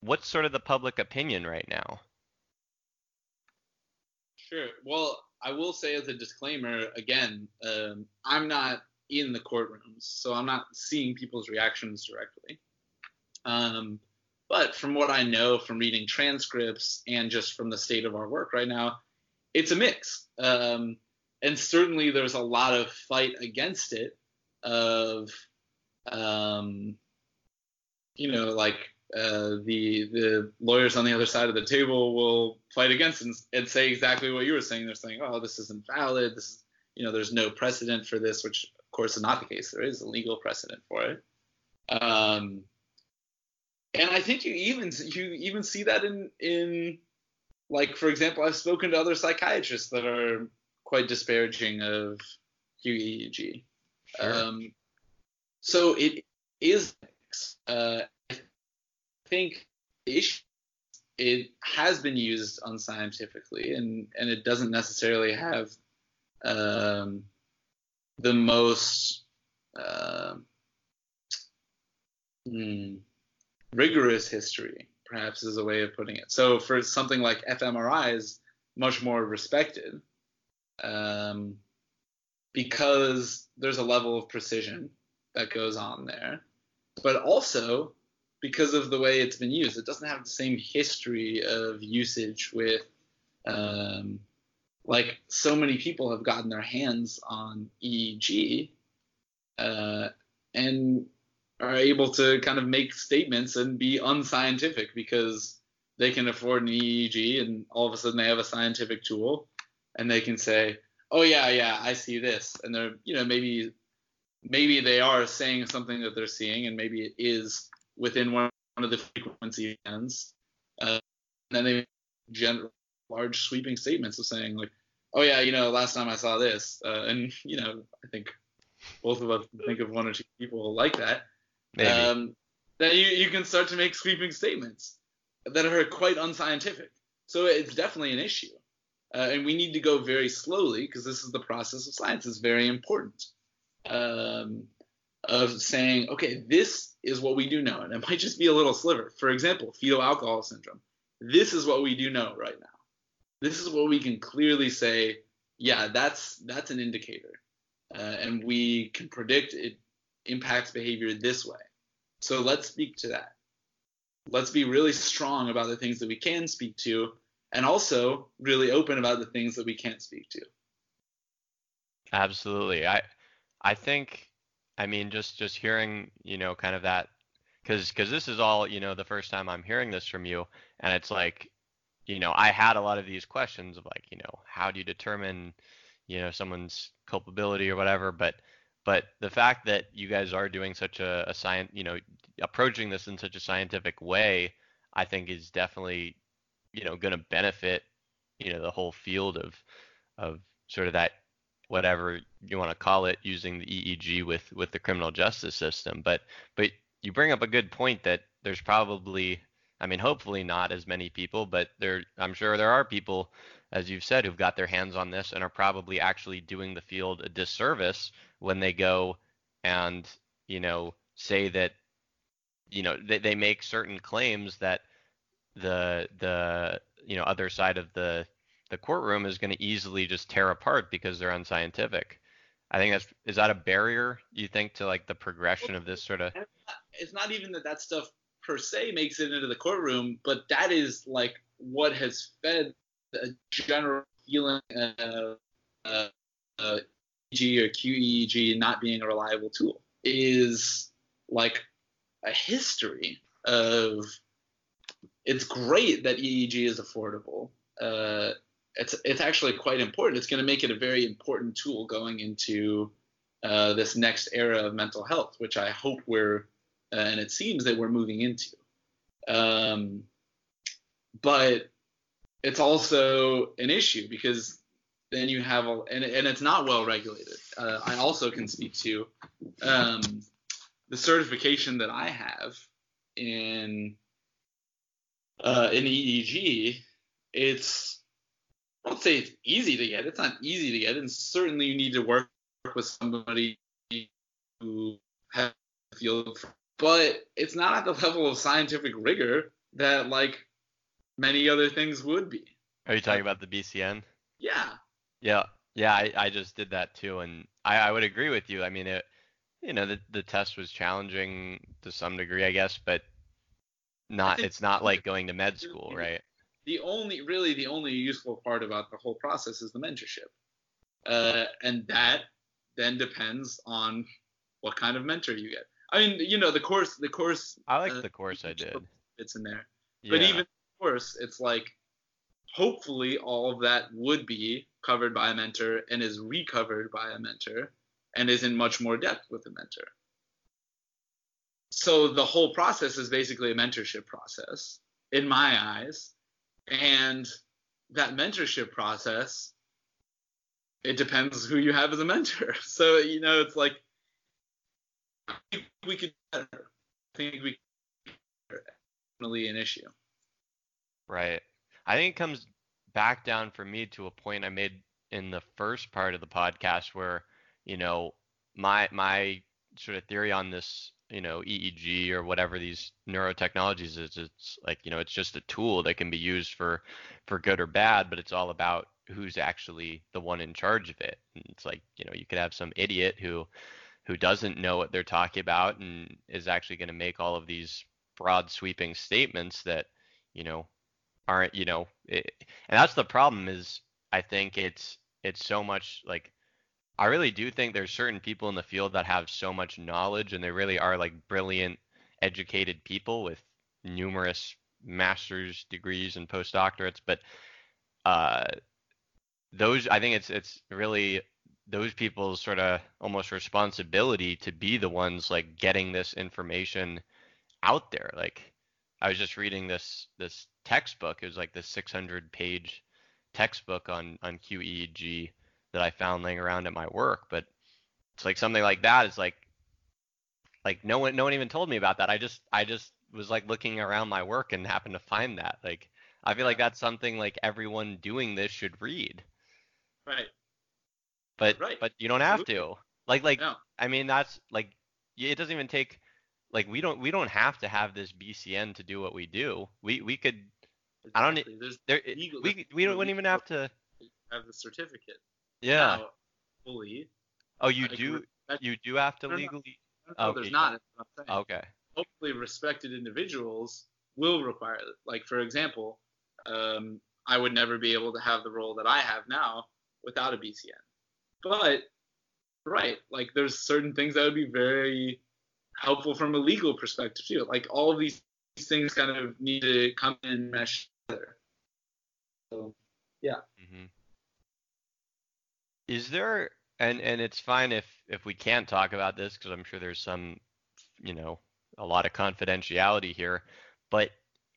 what's sort of the public opinion right now? Sure. Well, I will say as a disclaimer, again, um, I'm not in the courtrooms, so I'm not seeing people's reactions directly. Um, but from what I know from reading transcripts and just from the state of our work right now, it's a mix. Um, and certainly there's a lot of fight against it of, um, you know, like uh, the the lawyers on the other side of the table will fight against it and, and say exactly what you were saying. They're saying, oh, this isn't valid. This is, you know, there's no precedent for this, which, of course, is not the case. There is a legal precedent for it. Um, And I think you even you even see that in in like, for example, I've spoken to other psychiatrists that are quite disparaging of Q E E G. Sure. Um, so it is. Uh, I think the issue it has been used unscientifically, and and it doesn't necessarily have um, the most. Uh, hmm, rigorous history, perhaps, is a way of putting it. So for something like fMRI is much more respected um, because there's a level of precision that goes on there, but also because of the way it's been used. It doesn't have the same history of usage with, um, like, so many people have gotten their hands on E E G uh, and are able to kind of make statements and be unscientific because they can afford an E E G, and all of a sudden they have a scientific tool and they can say, oh yeah, yeah, I see this. And they're, you know, maybe, maybe they are saying something that they're seeing, and maybe it is within one of the frequency bands. Uh, and then they make general, large sweeping statements of saying like, oh yeah, you know, last time I saw this. Uh, and, you know, I think both of us think of one or two people like that. Maybe. Um, that you, you can start to make sweeping statements that are quite unscientific. So it's definitely an issue. Uh, and we need to go very slowly, because this is the process of science. It's very important um, of saying, okay, this is what we do know. And it might just be a little sliver. For example, fetal alcohol syndrome. This is what we do know right now. This is what we can clearly say, yeah, that's, that's an indicator. Uh, and we can predict it impacts behavior this way. So let's speak to that. Let's be really strong about the things that we can speak to, and also really open about the things that we can't speak to. Absolutely. I I think, I mean, just, just hearing, you know, kind of that, because because this is all, you know, the first time I'm hearing this from you, and it's like, you know, I had a lot of these questions of like, you know, how do you determine, you know, someone's culpability or whatever, but But the fact that you guys are doing such a, a science, you know, approaching this in such a scientific way, I think is definitely, you know, going to benefit, you know, the whole field of, of sort of that, whatever you want to call it, using the E E G with, with the criminal justice system. But, but you bring up a good point that there's probably, I mean, hopefully not as many people, but there, I'm sure there are people, as you've said, who've got their hands on this and are probably actually doing the field a disservice when they go and, you know, say that, you know, they, they make certain claims that the, the, you know, other side of the, the courtroom is going to easily just tear apart because they're unscientific. I think that's, is that a barrier, you think, to like the progression of this sort of? It's not even that that stuff per se makes it into the courtroom, but that is like what has fed a general feeling of uh, uh, E E G or Q E E G not being a reliable tool is like a history of, it's great that E E G is affordable. Uh, it's it's actually quite important. It's going to make it a very important tool going into uh, this next era of mental health, which I hope we're, uh, and it seems that we're moving into. Um, but it's also an issue because then you have, a, and, and it's not well regulated. Uh, I also can speak to um, the certification that I have in uh, in E E G. It's, I don't say it's easy to get. It's not easy to get. And certainly you need to work with somebody who has the field. But it's not at the level of scientific rigor that, like, many other things would be. Are you talking about the B C N? Yeah. Yeah. Yeah, I, I just did that too. And I, I would agree with you. I mean, it, you know, the, the test was challenging to some degree, I guess, but not. It's not like going to med school, right? The only, really, the only useful part about the whole process is the mentorship, uh, and that then depends on what kind of mentor you get. I mean, you know, the course, the course. I like uh, the course I did. It's in there, yeah. But even the course, it's like, hopefully, all of that would be covered by a mentor and is recovered by a mentor, and is in much more depth with a mentor. So the whole process is basically a mentorship process, in my eyes. And that mentorship process, it depends who you have as a mentor. So, you know, it's like, I think we could do better. I think we could do better. Definitely an issue. Right. I think it comes back down for me to a point I made in the first part of the podcast where, you know, my my sort of theory on this, you know, E E G or whatever these neurotechnologies is, it's like, you know, it's just a tool that can be used for, for good or bad, but it's all about who's actually the one in charge of it. And it's like, you know, you could have some idiot who, who doesn't know what they're talking about and is actually going to make all of these broad sweeping statements that, you know, aren't, you know, it, and that's the problem is I think it's, it's so much like, I really do think there's certain people in the field that have so much knowledge and they really are like brilliant, educated people with numerous master's degrees and postdoctorates. But uh, those, I think it's it's really those people's sort of almost responsibility to be the ones like getting this information out there. Like I was just reading this this textbook. It was like this six hundred page textbook on on Q E E G that I found laying around at my work, but it's like something like that. It's like, like no one, no one even told me about that. I just, I just was like looking around my work and happened to find that. Like, I feel like that's something like everyone doing this should read. Right. But, right. but you don't have to like, like, no. I mean, that's like, it doesn't even take, like, we don't, we don't have to have this B C N to do what we do. We, we could, exactly. I don't, There's there, legal, we, we, we don't, wouldn't even have to have the certificate. Yeah. Now, fully. Oh, you like, do. You do have to legally. No, okay. There's not. Okay. Hopefully, respected individuals will require it. Like, for example, um, I would never be able to have the role that I have now without a B C N. But, right, like, there's certain things that would be very helpful from a legal perspective too. Like, all of these things kind of need to come and mesh together. So, yeah. Mm-hmm. Is there, and, and it's fine if, if we can't talk about this, because I'm sure there's some, you know, a lot of confidentiality here, but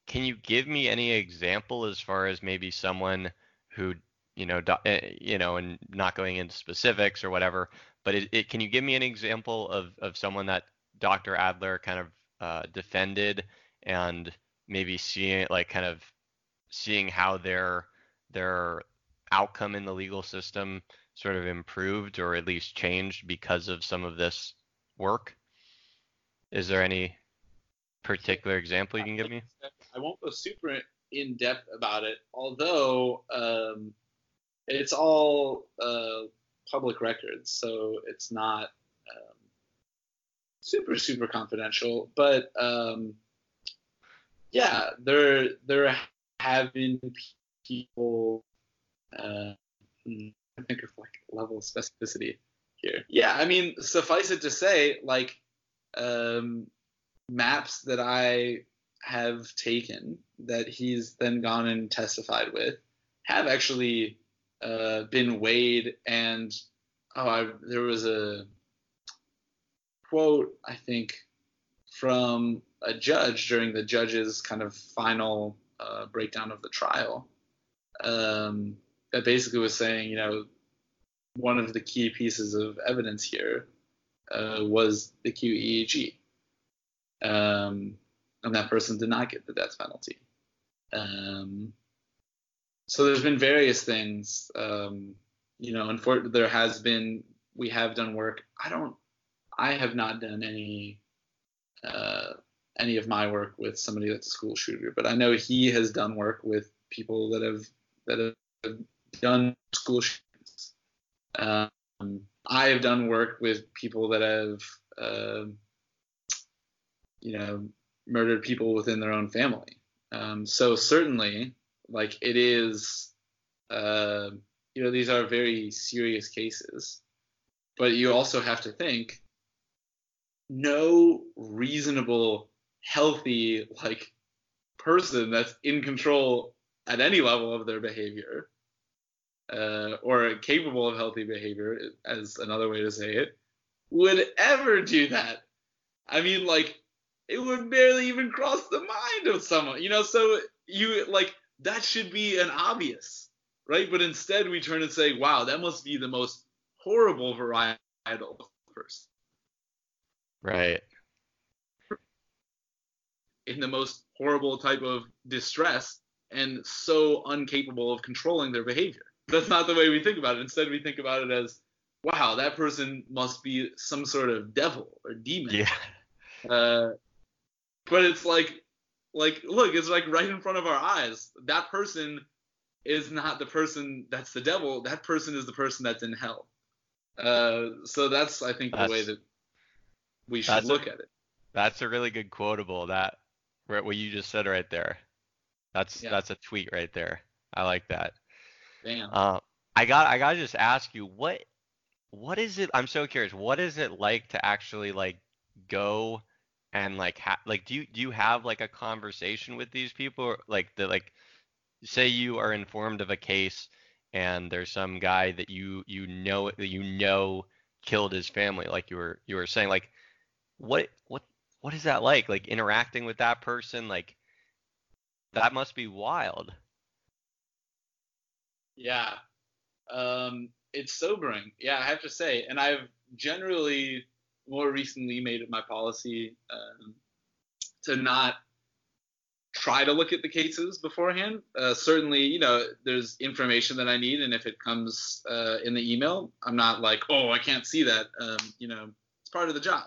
can you give me any example as far as maybe someone who, you know, do, you know, and not going into specifics or whatever, but it, it, can you give me an example of, of someone that Doctor Adler kind of uh, defended and maybe seeing it like kind of seeing how their, their outcome in the legal system sort of improved or at least changed because of some of this work? Is there any particular example you can give me? I won't go super in depth about it, although um, it's all uh, public records, so it's not um, super super confidential. But um, yeah, there there have been people uh, microfleck level specificity here. Yeah, I mean, suffice it to say, like, um, maps that I have taken that he's then gone and testified with have actually uh, been weighed, and oh, I, there was a quote, I think, from a judge during the judge's kind of final uh, breakdown of the trial um, that basically was saying, you know, one of the key pieces of evidence here uh, was the Q E E G. Um, and that person did not get the death penalty. Um, so there's been various things, um, you know, unfortunately there has been, we have done work. I don't, I have not done any, uh, any of my work with somebody that's a school shooter, but I know he has done work with people that have, that have done school shootings. Um, I have done work with people that have, uh, you know, murdered people within their own family. Um, so certainly, like, it is, uh, you know, these are very serious cases. But you also have to think, no reasonable, healthy, like, person that's in control at any level of their behavior, uh, or capable of healthy behavior, as another way to say it, would ever do that. I mean, like, it would barely even cross the mind of someone, you know, so you, like, that should be an obvious, right? But instead we turn and say, wow, that must be the most horrible varietal person. Right. In the most horrible type of distress and so incapable of controlling their behavior. That's not the way we think about it. Instead we think about it as, wow, that person must be some sort of devil or demon. Yeah. Uh, But it's like, like, look, it's like right in front of our eyes. That person is not the person that's the devil. That person is the person that's in hell. Uh, so that's, I think, that's, the way that we should look a, at it. That's a really good quotable, that, what you just said right there. That's yeah. that's a tweet right there. I like that. Damn. Uh, I got I gotta just ask you, what what is it? I'm so curious. What is it like to actually, like, go and like ha- like do you do you have like a conversation with these people, or like the like say you are informed of a case and there's some guy that you you know that you know killed his family, like you were you were saying, like what what what is that like, like interacting with that person? Like, that must be wild. Yeah. Um it's sobering. Yeah, I have to say. And I've generally more recently made it my policy um, to not try to look at the cases beforehand. Uh, certainly, you know, there's information that I need, and if it comes uh, in the email, I'm not like, oh, I can't see that. Um, you know, it's part of the job.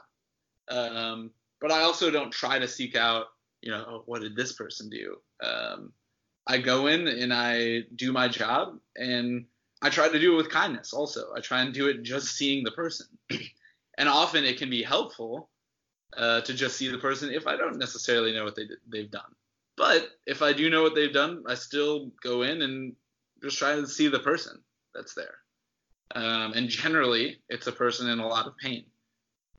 Um, but I also don't try to seek out, you know, oh, what did this person do? Um, I go in and I do my job, and I try to do it with kindness also. I try and do it just seeing the person. And often it can be helpful uh, to just see the person if I don't necessarily know what they, they've done. But if I do know what they've done, I still go in and just try to see the person that's there. Um, and generally, it's a person in a lot of pain.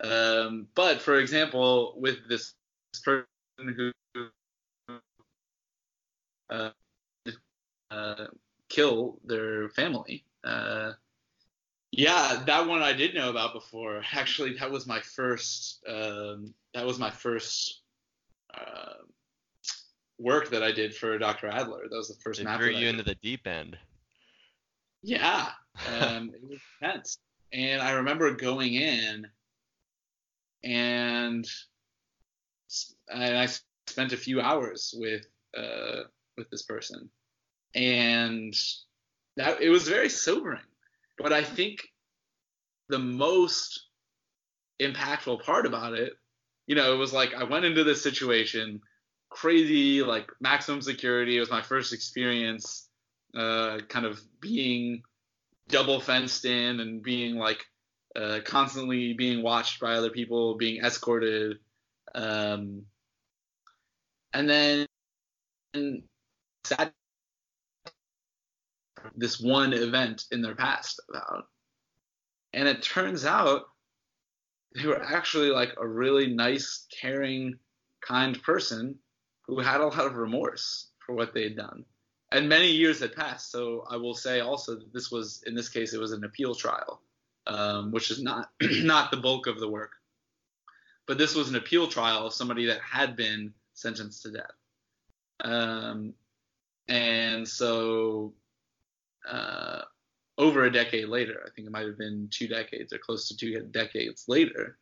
Um, but, for example, with this person who uh, uh, killed their family, uh, yeah, that one I did know about before. Actually, that was my first. Um, that was my first uh, work that I did for Doctor Adler. That was the first map. It threw you into the deep end. Yeah, um, it was intense. And I remember going in, and and I spent a few hours with uh, with this person, and that it was very sobering. But I think the most impactful part about it, you know, it was like I went into this situation, crazy, like maximum security. It was my first experience uh, kind of being double fenced in and being like uh, constantly being watched by other people, being escorted. Um, and then and that this one event in their past about. And it turns out they were actually like a really nice, caring, kind person who had a lot of remorse for what they had done. And many years had passed. So I will say also that this was, in this case, it was an appeal trial, um, which is not, not the bulk of the work. But this was an appeal trial of somebody that had been sentenced to death. Um, and so uh, over a decade later, I think it might have been two decades or close to two decades later,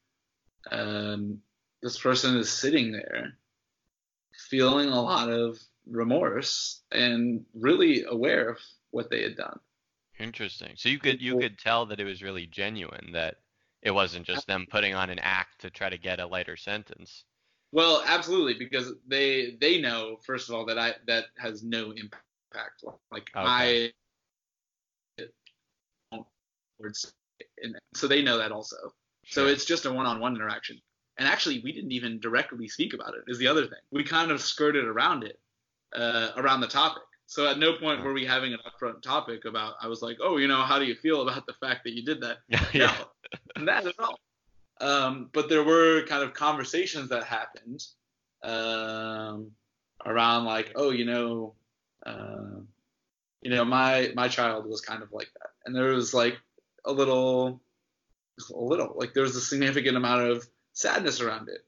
um, this person is sitting there feeling a lot of remorse and really aware of what they had done. Interesting. So you could you could tell that it was really genuine, that it wasn't just them putting on an act to try to get a lighter sentence. Well, absolutely, because they they know, first of all, that I that has no impact. Like okay. I don't words in it. So they know that also. Sure. So it's just a one-on-one interaction. And actually, we didn't even directly speak about it, is the other thing. We kind of skirted around it, uh, around the topic. So at no point were we having an upfront topic about, I was like, oh, you know, how do you feel about the fact that you did that? Yeah. No, not at all. Um, but there were kind of conversations that happened um, around like, oh, you know, uh, you know, my my child was kind of like that. And there was like a little, a little, like there was a significant amount of sadness around it.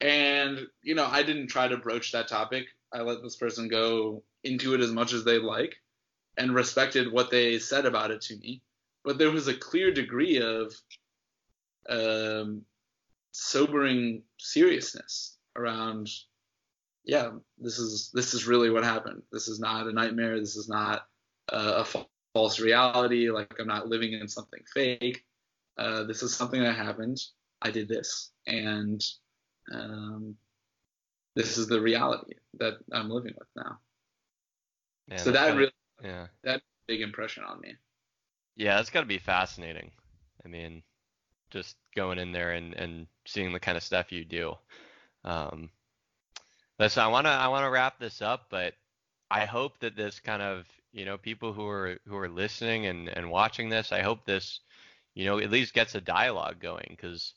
And, you know, I didn't try to broach that topic. I let this person go into it as much as they'd like and respected what they said about it to me. But there was a clear degree of um, sobering seriousness around, yeah, this is this is really what happened. This is not a nightmare. This is not uh, a false reality. Like, I'm not living in something fake. Uh, this is something that happened. I did this. And um, this is the reality that I'm living with now. Man, so that gotta, really, yeah. that big impression on me. Yeah, that's got to be fascinating. I mean, just going in there and, and seeing the kind of stuff you do. Um, listen, I wanna I wanna wrap this up, but I hope that this kind of, you know, people who are who are listening and, and watching this, I hope this, you know, at least gets a dialogue going, because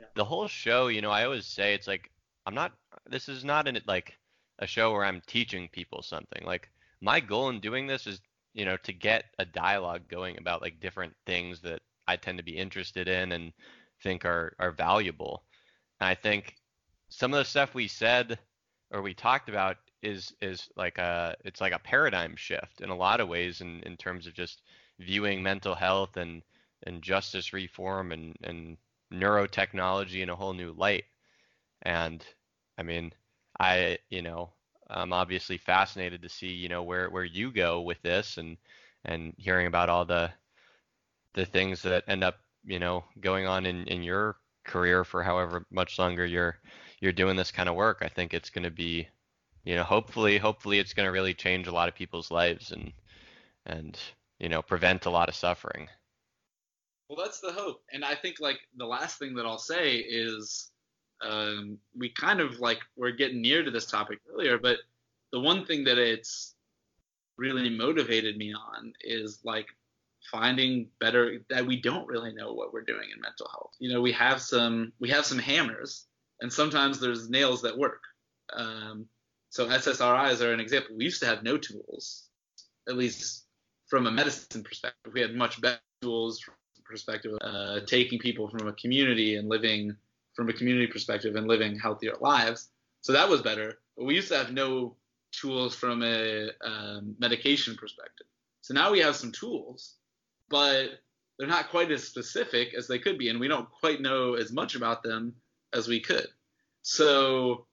yeah. the whole show, you know, I always say it's like I'm not. This is not an like a show where I'm teaching people something. Like, my goal in doing this is, you know, to get a dialogue going about like different things that I tend to be interested in and think are, are valuable. And I think some of the stuff we said or we talked about is, is like a, it's like a paradigm shift in a lot of ways in, in terms of just viewing mental health and, and justice reform and, and neurotechnology in a whole new light. And I mean, I, you know, I'm obviously fascinated to see, you know, where, where you go with this and, and hearing about all the, the things that end up, you know, going on in, in your career for however much longer you're, you're doing this kind of work. I think it's going to be, you know, hopefully, hopefully it's going to really change a lot of people's lives and, and, you know, prevent a lot of suffering. Well, that's the hope. And I think like the last thing that I'll say is, Um, we kind of like we're getting near to this topic earlier, but the one thing that it's really motivated me on is like finding better that we don't really know what we're doing in mental health. You know, we have some we have some hammers, and sometimes there's nails that work. Um, so S S R Is are an example. We used to have no tools, at least from a medicine perspective. We had much better tools from the perspective of uh, taking people from a community and living. From a community perspective and living healthier lives. So that was better. But we used to have no tools from a um, medication perspective. So now we have some tools, but they're not quite as specific as they could be. And we don't quite know as much about them as we could. So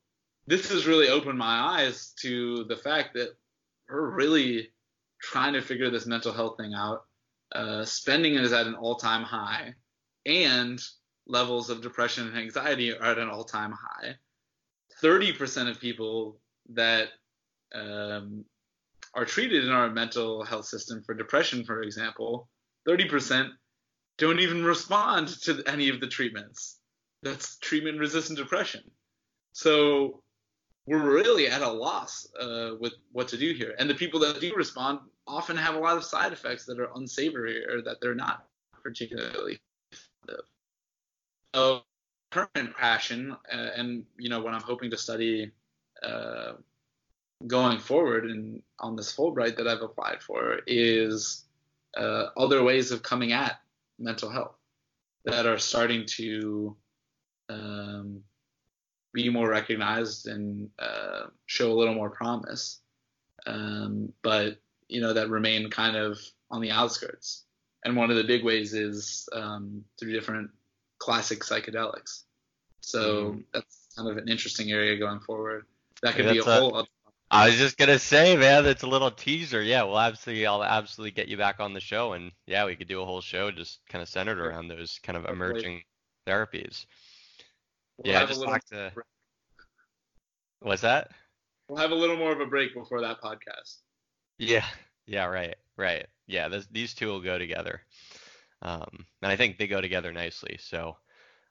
this has really opened my eyes to the fact that we're really trying to figure this mental health thing out. Uh, spending is at an all-time high. And levels of depression and anxiety are at an all-time high. thirty percent of people that um, are treated in our mental health system for depression, for example, thirty percent don't even respond to any of the treatments. That's treatment-resistant depression. So we're really at a loss uh, with what to do here. And the people that do respond often have a lot of side effects that are unsavory or that they're not particularly fond of. So current passion uh, and, you know, what I'm hoping to study uh, going forward and on this Fulbright that I've applied for is uh, other ways of coming at mental health that are starting to um, be more recognized and uh, show a little more promise, um, but, you know, that remain kind of on the outskirts. And one of the big ways is um, through different classic psychedelics. So mm. that's kind of an interesting area going forward. That could that's be a, a whole other. I was just gonna say, man, that's a little teaser. Yeah, we'll absolutely, I'll absolutely get you back on the show, and yeah, we could do a whole show just kind of centered around those kind of emerging therapies. We'll yeah, I just like to. Break. What's that? We'll have a little more of a break before that podcast. Yeah. Yeah. Right. Right. Yeah. This, these two will go together, um, and I think they go together nicely. So.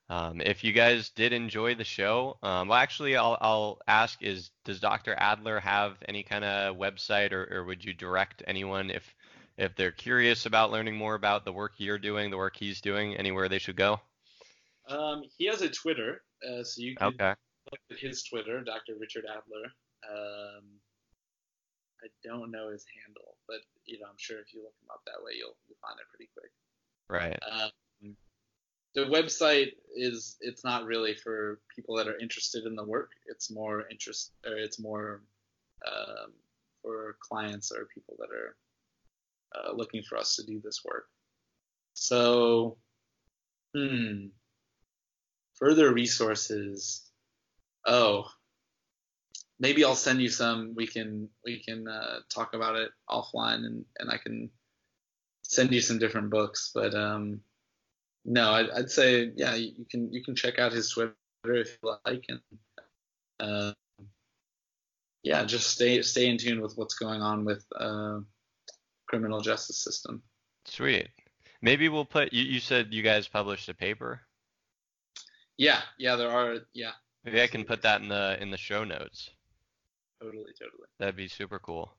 Um, if you guys did enjoy the show, um, well, actually, I'll, I'll ask is, does Doctor Adler have any kind of website, or, or would you direct anyone if if they're curious about learning more about the work you're doing, the work he's doing, anywhere they should go? Um, he has a Twitter, uh, so you can okay. look at his Twitter, Doctor Richard Adler. Um, I don't know his handle, but, you know, I'm sure if you look him up that way, you'll, you'll find it pretty quick. Right. Um, The website is, it's not really for people that are interested in the work. It's more interest, or it's more um, for clients or people that are uh, looking for us to do this work. So, hmm, further resources. Oh, maybe I'll send you some. We can we can uh, talk about it offline, and, and I can send you some different books, but. Um, No, I'd, I'd say, yeah, you can you can check out his Twitter if you like, and uh, yeah, just stay stay in tune with what's going on with uh, criminal justice system. Sweet. Maybe we'll put. You, you said you guys published a paper. Yeah, yeah, there are. Yeah. Maybe I can put that in the in the show notes. Totally, totally. That'd be super cool.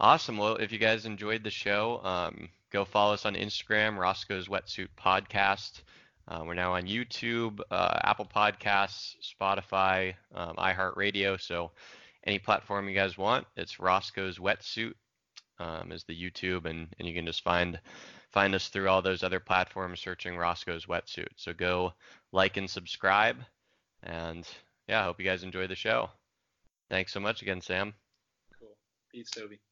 Awesome. Well, if you guys enjoyed the show, um, go follow us on Instagram, Roscoe's Wetsuit Podcast. Uh, we're now on YouTube, uh, Apple Podcasts, Spotify, um, iHeartRadio. So any platform you guys want, it's Roscoe's Wetsuit um, is the YouTube, and, and you can just find find us through all those other platforms searching Roscoe's Wetsuit. So go like and subscribe, and yeah, I hope you guys enjoy the show. Thanks so much again, Sam. Cool. Peace, Toby.